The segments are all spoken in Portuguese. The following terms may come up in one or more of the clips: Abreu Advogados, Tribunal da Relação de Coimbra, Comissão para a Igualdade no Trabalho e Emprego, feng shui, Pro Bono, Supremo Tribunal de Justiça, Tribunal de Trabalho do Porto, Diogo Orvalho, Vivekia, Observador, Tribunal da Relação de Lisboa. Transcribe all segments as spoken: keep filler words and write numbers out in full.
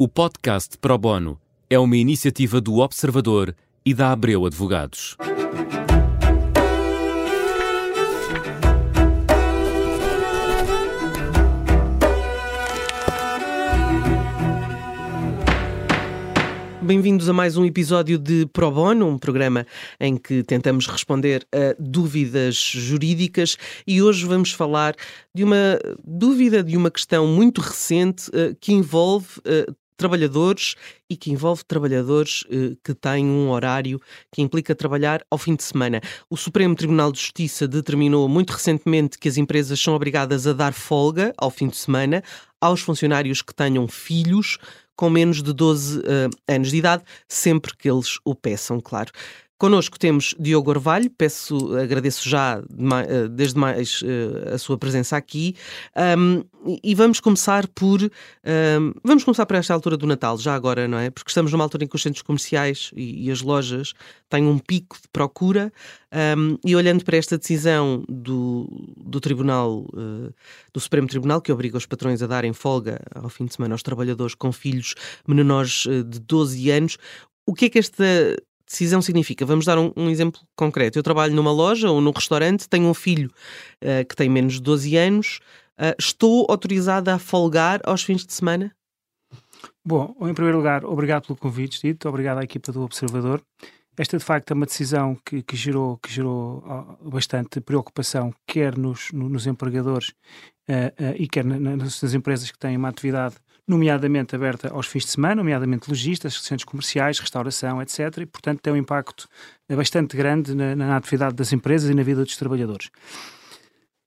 O podcast Pro Bono é uma iniciativa do Observador e da Abreu Advogados. Bem-vindos a mais um episódio de Pro Bono, um programa em que tentamos responder a dúvidas jurídicas, e hoje vamos falar de uma dúvida, de uma questão muito recente que envolve trabalhadores e que envolve trabalhadores que têm um horário que implica trabalhar ao fim de semana. O Supremo Tribunal de Justiça determinou muito recentemente que as empresas são obrigadas a dar folga ao fim de semana aos funcionários que tenham filhos com menos de doze uh, anos de idade, sempre que eles o peçam, claro. Connosco temos Diogo Orvalho, peço, agradeço já uh, desde mais uh, a sua presença aqui, um, e vamos começar por, um, vamos começar por esta altura do Natal, já agora, não é? Porque estamos numa altura em que os centros comerciais e, e as lojas têm um pico de procura, um, e olhando para esta decisão do, do Tribunal, uh, do Supremo Tribunal, que obriga os patrões a darem folga ao fim de semana aos trabalhadores com filhos menores de doze anos, o que é que esta decisão significa? Vamos dar um, um exemplo concreto. Eu trabalho numa loja ou num restaurante, tenho um filho uh, que tem menos de doze anos, uh, estou autorizada a folgar aos fins de semana? Bom, em primeiro lugar, obrigado pelo convite, Dito, obrigado à equipa do Observador. Esta, de facto, é uma decisão que, que, gerou, que gerou bastante preocupação, quer nos, nos empregadores uh, uh, e quer nas, nas empresas que têm uma atividade nomeadamente aberta aos fins de semana, nomeadamente lojistas, centros comerciais, restauração, etcétera. E, portanto, tem um impacto bastante grande na, na atividade das empresas e na vida dos trabalhadores.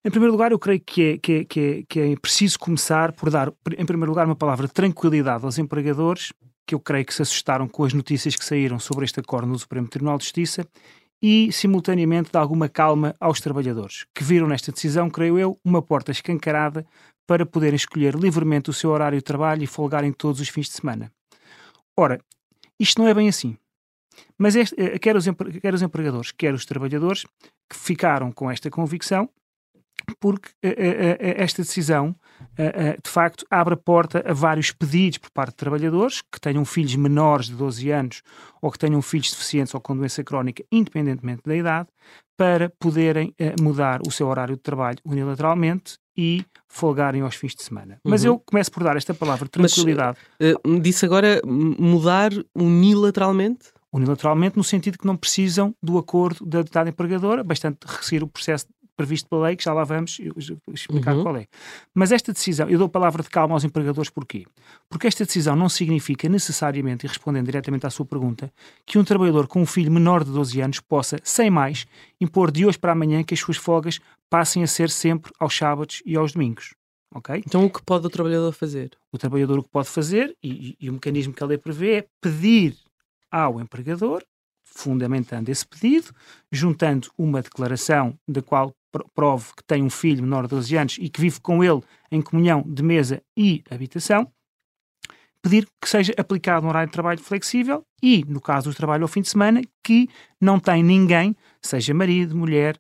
Em primeiro lugar, eu creio que é, que, é, que, é, que é preciso começar por dar, em primeiro lugar, uma palavra de tranquilidade aos empregadores, que eu creio que se assustaram com as notícias que saíram sobre este acordo no Supremo Tribunal de Justiça, e, simultaneamente, dar alguma calma aos trabalhadores, que viram nesta decisão, creio eu, uma porta escancarada para poderem escolher livremente o seu horário de trabalho e folgarem todos os fins de semana. Ora, isto não é bem assim. Mas este, quer, os empre, quer os empregadores, quer os trabalhadores, que ficaram com esta convicção, porque a, a, a, esta decisão, a, a, de facto, abre a porta a vários pedidos por parte de trabalhadores que tenham filhos menores de doze anos ou que tenham filhos deficientes ou com doença crónica, independentemente da idade, para poderem a, mudar o seu horário de trabalho unilateralmente e folgarem aos fins de semana. Uhum. Mas eu começo por dar esta palavra de tranquilidade. Mas, uh, disse agora mudar unilateralmente? Unilateralmente, no sentido que não precisam do acordo da entidade empregadora, bastante seguir o processo previsto pela lei, que já lá vamos explicar uhum. qual é. Mas esta decisão, eu dou palavra de calma aos empregadores porquê? Porque esta decisão não significa necessariamente, e respondendo diretamente à sua pergunta, que um trabalhador com um filho menor de doze anos possa, sem mais, impor de hoje para amanhã que as suas folgas passem a ser sempre aos sábados e aos domingos. Okay? Então o que pode o trabalhador fazer? O trabalhador o que pode fazer, e, e o mecanismo que a lei prevê, é pedir ao empregador, fundamentando esse pedido, juntando uma declaração da qual prove que tem um filho menor de doze anos e que vive com ele em comunhão de mesa e habitação, pedir que seja aplicado um horário de trabalho flexível e, no caso do trabalho ao fim de semana, que não tem ninguém, seja marido, mulher,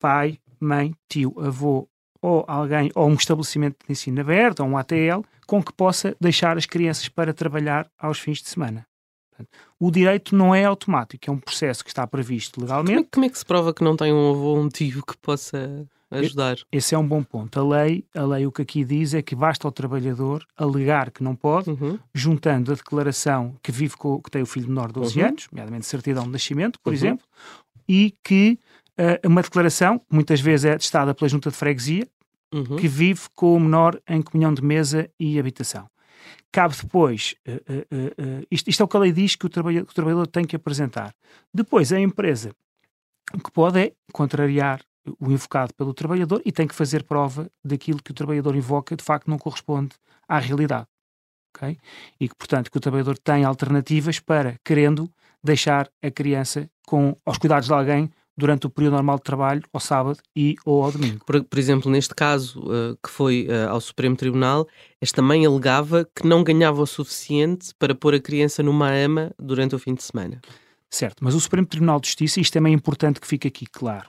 pai, mãe, tio, avô ou alguém, ou um estabelecimento de ensino aberto, ou um A T L, com que possa deixar as crianças para trabalhar aos fins de semana. O direito não é automático, é um processo que está previsto legalmente. Como é, como é que se prova que não tem um avô ou um tio que possa ajudar? Esse é um bom ponto. A lei, a lei o que aqui diz é que basta ao trabalhador alegar que não pode, uhum. juntando a declaração que vive com, que tem o filho menor de doze uhum. anos, nomeadamente certidão de nascimento, por uhum. exemplo, e que uh, uma declaração, muitas vezes é testada pela junta de freguesia, uhum. que vive com o menor em comunhão de mesa e habitação. Cabe depois, uh, uh, uh, isto, isto é o que a lei diz que o, trabalha, que o trabalhador tem que apresentar. Depois, a empresa, o que pode é contrariar o invocado pelo trabalhador e tem que fazer prova daquilo que o trabalhador invoca, de facto, não corresponde à realidade. Okay? E que, portanto, que o trabalhador tem alternativas para, querendo, deixar a criança com, aos cuidados de alguém durante o período normal de trabalho, ao sábado e ou ao domingo. Por, por exemplo, neste caso, uh, que foi uh, ao Supremo Tribunal, esta mãe alegava que não ganhava o suficiente para pôr a criança numa ama durante o fim de semana. Certo, mas o Supremo Tribunal de Justiça, isto também é importante que fique aqui claro,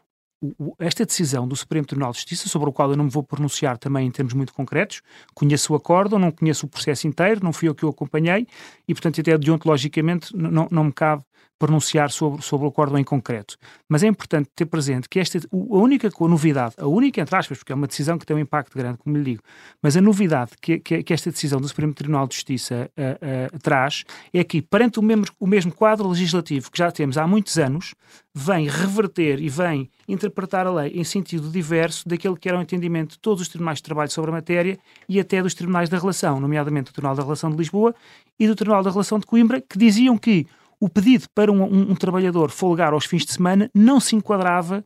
esta decisão do Supremo Tribunal de Justiça, sobre a qual eu não me vou pronunciar também em termos muito concretos, conheço o acordo, não conheço o processo inteiro, não fui eu que o acompanhei e, portanto, até de ontem, logicamente, não, não me cabe pronunciar sobre, sobre o acordo em concreto. Mas é importante ter presente que esta, a única novidade, a única entre aspas, porque é uma decisão que tem um impacto grande, como lhe digo, mas a novidade que, que, que esta decisão do Supremo Tribunal de Justiça uh, uh, traz é que, perante o mesmo, o mesmo quadro legislativo que já temos há muitos anos, vem reverter e vem interpretar a lei em sentido diverso daquele que era o entendimento de todos os tribunais de trabalho sobre a matéria e até dos tribunais da relação, nomeadamente do Tribunal da Relação de Lisboa e do Tribunal da Relação de Coimbra, que diziam que o pedido para um, um, um trabalhador folgar aos fins de semana não se enquadrava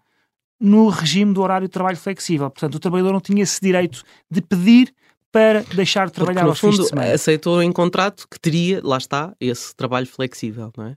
no regime do horário de trabalho flexível. Portanto, o trabalhador não tinha esse direito de pedir para deixar de trabalhar porque, aos fundo, fins de semana. Aceitou em contrato que teria, lá está, esse trabalho flexível, não é?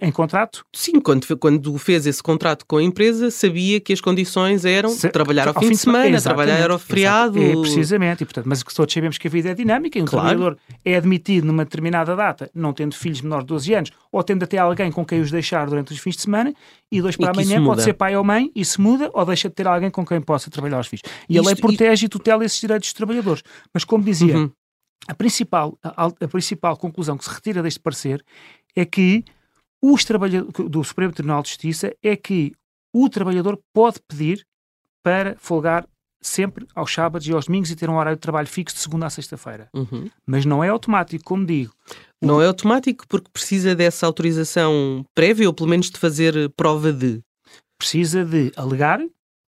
Em contrato? Sim, quando, quando fez esse contrato com a empresa, sabia que as condições eram se, trabalhar ao, ao fim de semana, trabalhar ao feriado. É, precisamente, e, portanto, mas todos sabemos que a vida é dinâmica, e um claro. trabalhador é admitido numa determinada data, não tendo filhos menores de doze anos, ou tendo até alguém com quem os deixar durante os fins de semana, e dois para e amanhã pode ser pai ou mãe, e se muda, ou deixa de ter alguém com quem possa trabalhar aos fins. E Isto, a lei protege e... e tutela esses direitos dos trabalhadores. Mas como dizia, uhum. a, principal, a, a principal conclusão que se retira deste parecer é que Os trabalhadores do Supremo Tribunal de Justiça é que o trabalhador pode pedir para folgar sempre aos sábados e aos domingos e ter um horário de trabalho fixo de segunda a sexta-feira. Uhum. Mas não é automático, como digo. Não o... é automático porque precisa dessa autorização prévia ou pelo menos de fazer prova de? Precisa de alegar,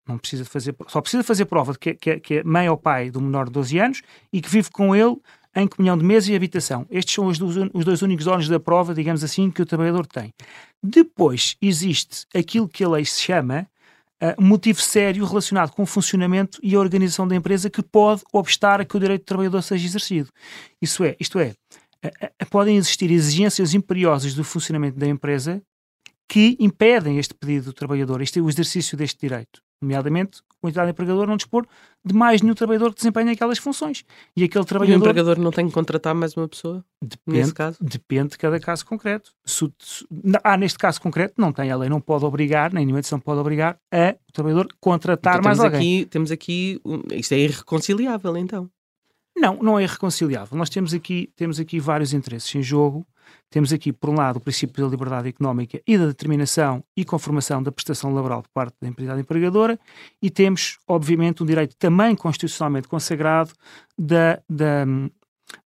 não precisa de fazer, só precisa fazer prova de que, que, que é mãe ou pai do menor de doze anos e que vive com ele em comunhão de mesa e habitação. Estes são os dois, os dois únicos órgãos da prova, digamos assim, que o trabalhador tem. Depois existe aquilo que a lei se chama uh, motivo sério relacionado com o funcionamento e a organização da empresa que pode obstar a que o direito do trabalhador seja exercido. Isso é, isto é, uh, uh, podem existir exigências imperiosas do funcionamento da empresa que impedem este pedido do trabalhador, este, o exercício deste direito. Nomeadamente, a entidade empregadora não dispor de mais nenhum trabalhador que desempenhe aquelas funções. E aquele trabalhador... E o empregador não tem que contratar mais uma pessoa? Depende, nesse caso? Depende de cada caso concreto. Se, se, ah, neste caso concreto, não tem. A lei não pode obrigar, nem nenhuma decisão pode obrigar a o trabalhador contratar então, mais alguém. Aqui, temos aqui... Isto é irreconciliável, então? Não, não é irreconciliável. Nós temos aqui, temos aqui vários interesses em jogo. Temos aqui, por um lado, o princípio da liberdade económica e da determinação e conformação da prestação laboral por parte da entidade empregadora e temos, obviamente, um direito também constitucionalmente consagrado da, da,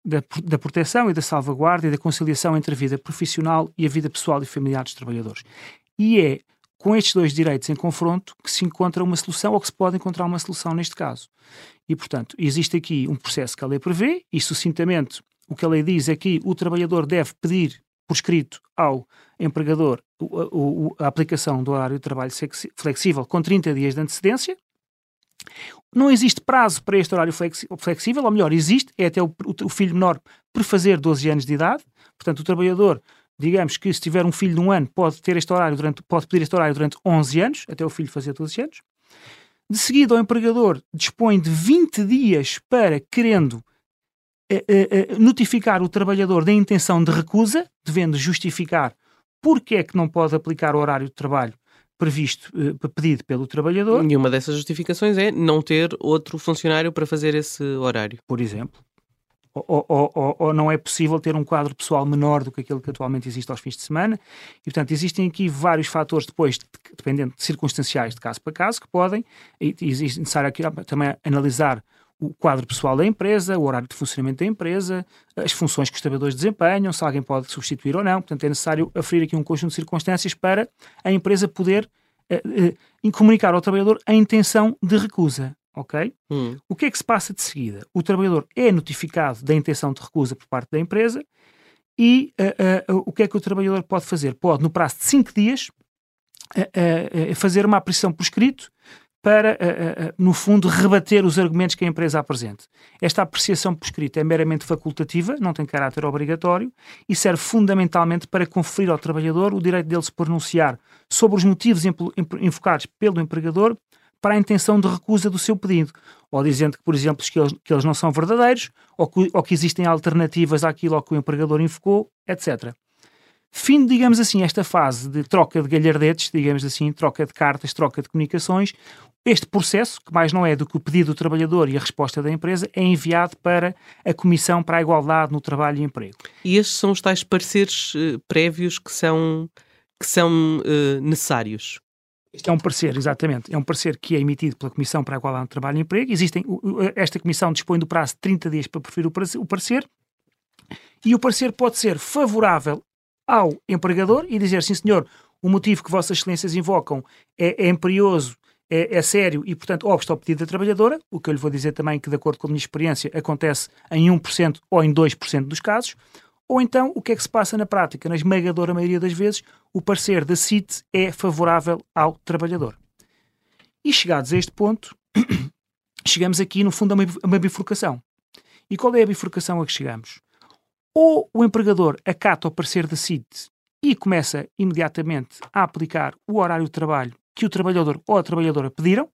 da, da proteção e da salvaguarda e da conciliação entre a vida profissional e a vida pessoal e familiar dos trabalhadores. E é com estes dois direitos em confronto que se encontra uma solução ou que se pode encontrar uma solução neste caso. E, portanto, existe aqui um processo que a lei prevê e, sucintamente, o que a lei diz é que o trabalhador deve pedir por escrito ao empregador a aplicação do horário de trabalho flexível com trinta dias de antecedência. Não existe prazo para este horário flexível, ou melhor, existe, é até o filho menor por fazer doze anos de idade. Portanto, o trabalhador, digamos que se tiver um filho de um ano, pode, ter este horário durante, pode pedir este horário durante onze anos, até o filho fazer doze anos. De seguida, o empregador dispõe de vinte dias para, querendo notificar o trabalhador da intenção de recusa, devendo justificar porque é que não pode aplicar o horário de trabalho previsto, pedido pelo trabalhador. E uma dessas justificações é não ter outro funcionário para fazer esse horário. Por exemplo. Ou, ou, ou, ou não é possível ter um quadro pessoal menor do que aquele que atualmente existe aos fins de semana. E, portanto, existem aqui vários fatores depois, dependendo de circunstanciais de caso para caso, que podem, e existe necessário aqui também analisar o quadro pessoal da empresa, o horário de funcionamento da empresa, as funções que os trabalhadores desempenham, se alguém pode substituir ou não. Portanto, é necessário aferir aqui um conjunto de circunstâncias para a empresa poder uh, uh, comunicar ao trabalhador a intenção de recusa. Okay? Hum. O que é que se passa de seguida? O trabalhador é notificado da intenção de recusa por parte da empresa e uh, uh, uh, o que é que o trabalhador pode fazer? Pode, no prazo de cinco dias, uh, uh, fazer uma apreciação por escrito para, uh, uh, no fundo, rebater os argumentos que a empresa apresente. Esta apreciação por escrito é meramente facultativa, não tem caráter obrigatório e serve fundamentalmente para conferir ao trabalhador o direito dele se pronunciar sobre os motivos invocados pelo empregador para a intenção de recusa do seu pedido, ou dizendo que, por exemplo, que eles, que eles não são verdadeiros ou que, ou que existem alternativas àquilo ao que o empregador invocou, etcétera. Fim, digamos assim, esta fase de troca de galhardetes, digamos assim, troca de cartas, troca de comunicações, este processo, que mais não é do que o pedido do trabalhador e a resposta da empresa, é enviado para a Comissão para a Igualdade no Trabalho e Emprego. E estes são os tais pareceres eh, prévios que são, que são eh, necessários? Este é um parecer, exatamente. É um parecer que é emitido pela Comissão para a Igualdade no Trabalho e Emprego. Existem, esta Comissão dispõe do prazo de trinta dias para preferir o parecer e o parecer pode ser favorável ao empregador e dizer, sim senhor, o motivo que vossas excelências invocam é, é imperioso, é, é sério e, portanto, obsta ao pedido da trabalhadora, o que eu lhe vou dizer também que, de acordo com a minha experiência, acontece em um por cento ou em dois por cento dos casos. Ou então, o que é que se passa na prática? Na esmagadora maioria das vezes, o parecer da C I T é favorável ao trabalhador. E chegados a este ponto, chegamos aqui, no fundo, a uma, a uma bifurcação. E qual é a bifurcação a que chegamos? Ou o empregador acata o parecer da C I T e começa imediatamente a aplicar o horário de trabalho que o trabalhador ou a trabalhadora pediram,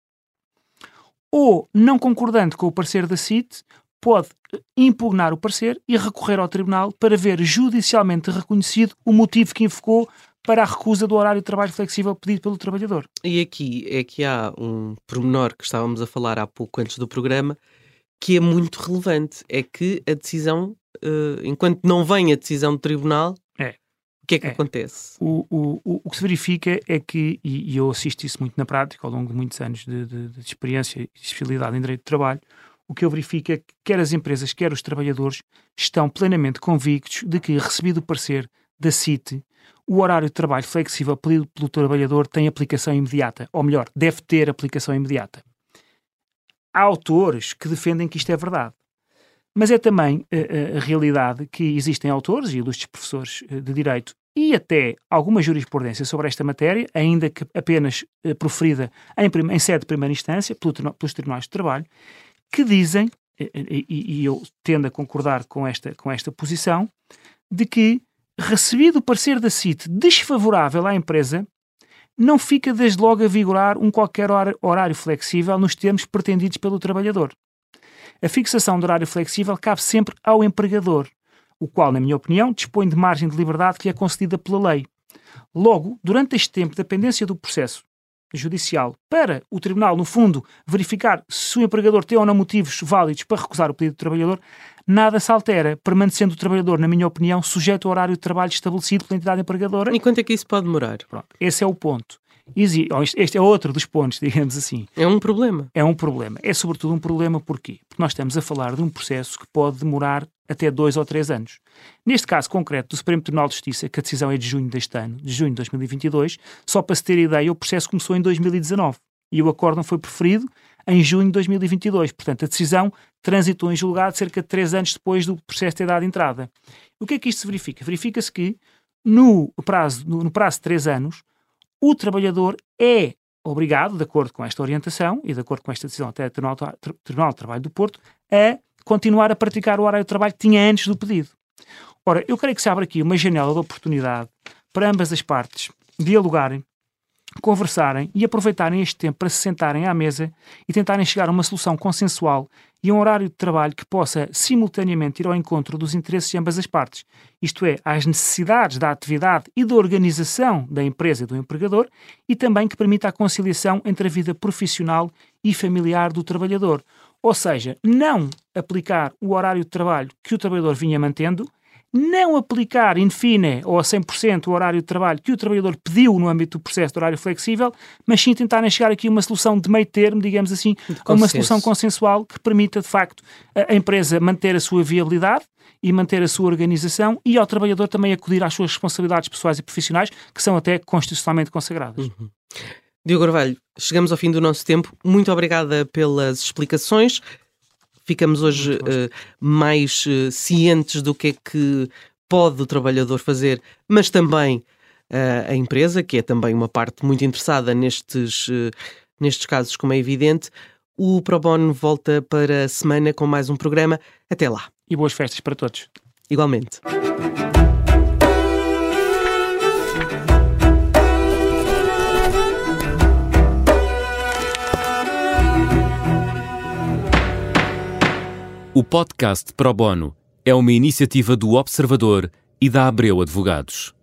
ou, não concordando com o parecer da C I T, pode impugnar o parecer e recorrer ao tribunal para ver judicialmente reconhecido o motivo que invocou para a recusa do horário de trabalho flexível pedido pelo trabalhador. E aqui é que há um pormenor que estávamos a falar há pouco antes do programa, que é muito relevante, é que a decisão, uh, enquanto não vem a decisão do tribunal, é. o que é que é. acontece? O, o, o, o que se verifica é que, e, e eu assisto isso muito na prática, ao longo de muitos anos de, de, de experiência e especialidade em direito de trabalho, o que eu verifico é que quer as empresas, quer os trabalhadores, estão plenamente convictos de que, recebido o parecer da C I T, o horário de trabalho flexível pedido pelo trabalhador tem aplicação imediata, ou melhor, deve ter aplicação imediata. Há autores que defendem que isto é verdade, mas é também a, a, a realidade que existem autores e ilustres professores de Direito e até alguma jurisprudência sobre esta matéria, ainda que apenas uh, proferida em, prim- em sede de primeira instância pelo, pelos tribunais de trabalho, que dizem, e, e eu tendo a concordar com esta, com esta posição, de que, recebido o parecer da C I T desfavorável à empresa, não fica desde logo a vigorar um qualquer horário flexível nos termos pretendidos pelo trabalhador. A fixação do horário flexível cabe sempre ao empregador, o qual, na minha opinião, dispõe de margem de liberdade que é concedida pela lei. Logo, durante este tempo da pendência do processo judicial, para o tribunal, no fundo, verificar se o empregador tem ou não motivos válidos para recusar o pedido do trabalhador, nada se altera, permanecendo o trabalhador, na minha opinião, sujeito ao horário de trabalho estabelecido pela entidade empregadora. E quanto é que isso pode demorar? Pronto, esse é o ponto. Este é outro dos pontos, digamos assim. É um problema. É um problema. É sobretudo um problema porquê? Porque nós estamos a falar de um processo que pode demorar até dois ou três anos. Neste caso concreto do Supremo Tribunal de Justiça, que a decisão é de junho deste ano, de junho de dois mil e vinte e dois, só para se ter ideia, o processo começou em dois mil e dezanove e o acórdão foi preferido em junho de dois mil e vinte e dois. Portanto, a decisão transitou em julgado cerca de três anos depois do processo ter dado entrada. O que é que isto se verifica? Verifica-se que, no prazo, no prazo de três anos, o trabalhador é obrigado, de acordo com esta orientação e de acordo com esta decisão até do Tribunal de Trabalho do Porto, a continuar a praticar o horário de trabalho que tinha antes do pedido. Ora, eu creio que se abre aqui uma janela de oportunidade para ambas as partes dialogarem, conversarem e aproveitarem este tempo para se sentarem à mesa e tentarem chegar a uma solução consensual e a um horário de trabalho que possa simultaneamente ir ao encontro dos interesses de ambas as partes, isto é, às necessidades da atividade e da organização da empresa e do empregador e também que permita a conciliação entre a vida profissional e familiar do trabalhador. Ou seja, não aplicar o horário de trabalho que o trabalhador vinha mantendo, não aplicar in fine ou a cem por cento o horário de trabalho que o trabalhador pediu no âmbito do processo de horário flexível, mas sim tentarem chegar aqui a uma solução de meio termo, digamos assim, a uma solução consensual que permita, de facto, a empresa manter a sua viabilidade e manter a sua organização e ao trabalhador também acudir às suas responsabilidades pessoais e profissionais, que são até constitucionalmente consagradas. Uhum. Diogo Orvalho, chegamos ao fim do nosso tempo. Muito obrigada pelas explicações. Ficamos hoje uh, mais uh, cientes do que é que pode o trabalhador fazer, mas também uh, a empresa, que é também uma parte muito interessada nestes, uh, nestes casos, como é evidente. O Pro Bono volta para a semana com mais um programa. Até lá. E boas festas para todos. Igualmente. O podcast Pro Bono é uma iniciativa do Observador e da Abreu Advogados.